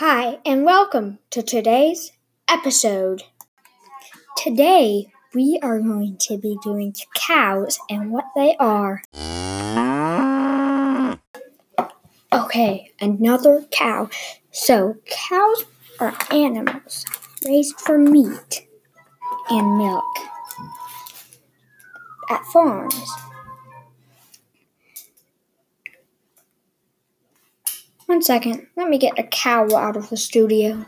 Hi, and welcome to today's episode. Today, we are going to be doing cows and what they are. Okay, another cow. So, cows are animals raised for meat and milk at farms. One second, let me get a cow out of the studio.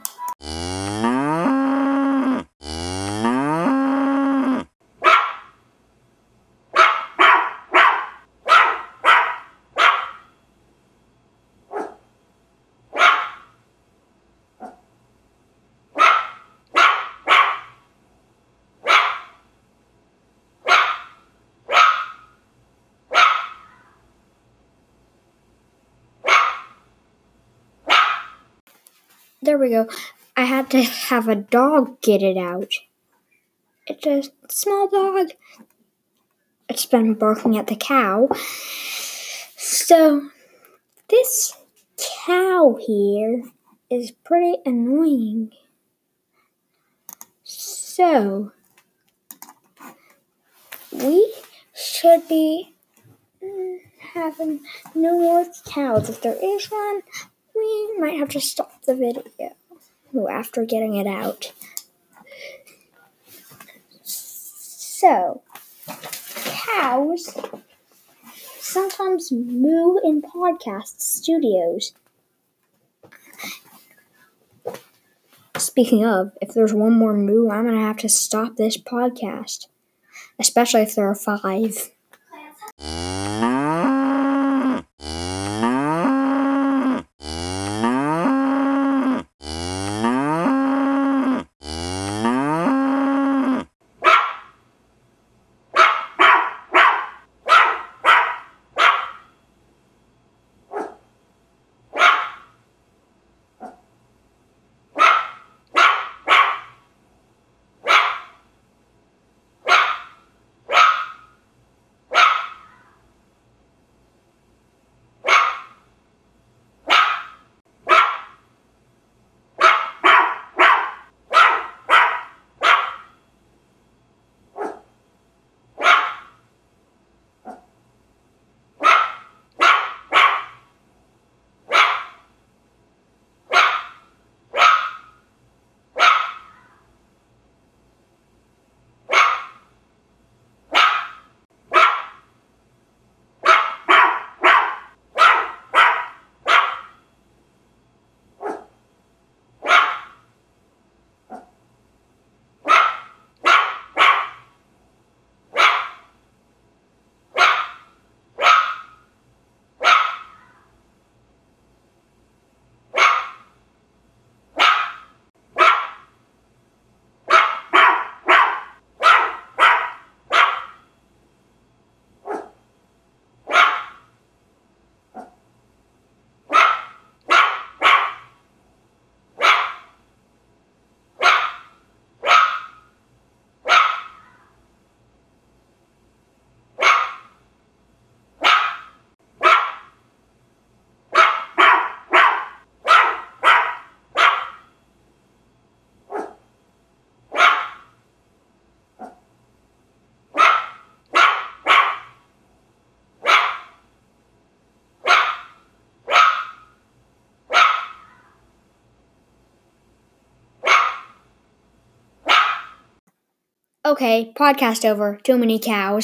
There we go. I had to have a dog get it out. It's a small dog. It's been barking at the cow. So, this cow here is pretty annoying. So, we should be having no more cows. If there is one, we might have to stop the video after getting it out. So, cows sometimes moo in podcast studios. Speaking of, if there's one more moo, I'm going to have to stop this podcast, especially if there are 5. Okay, podcast over. Too many cows.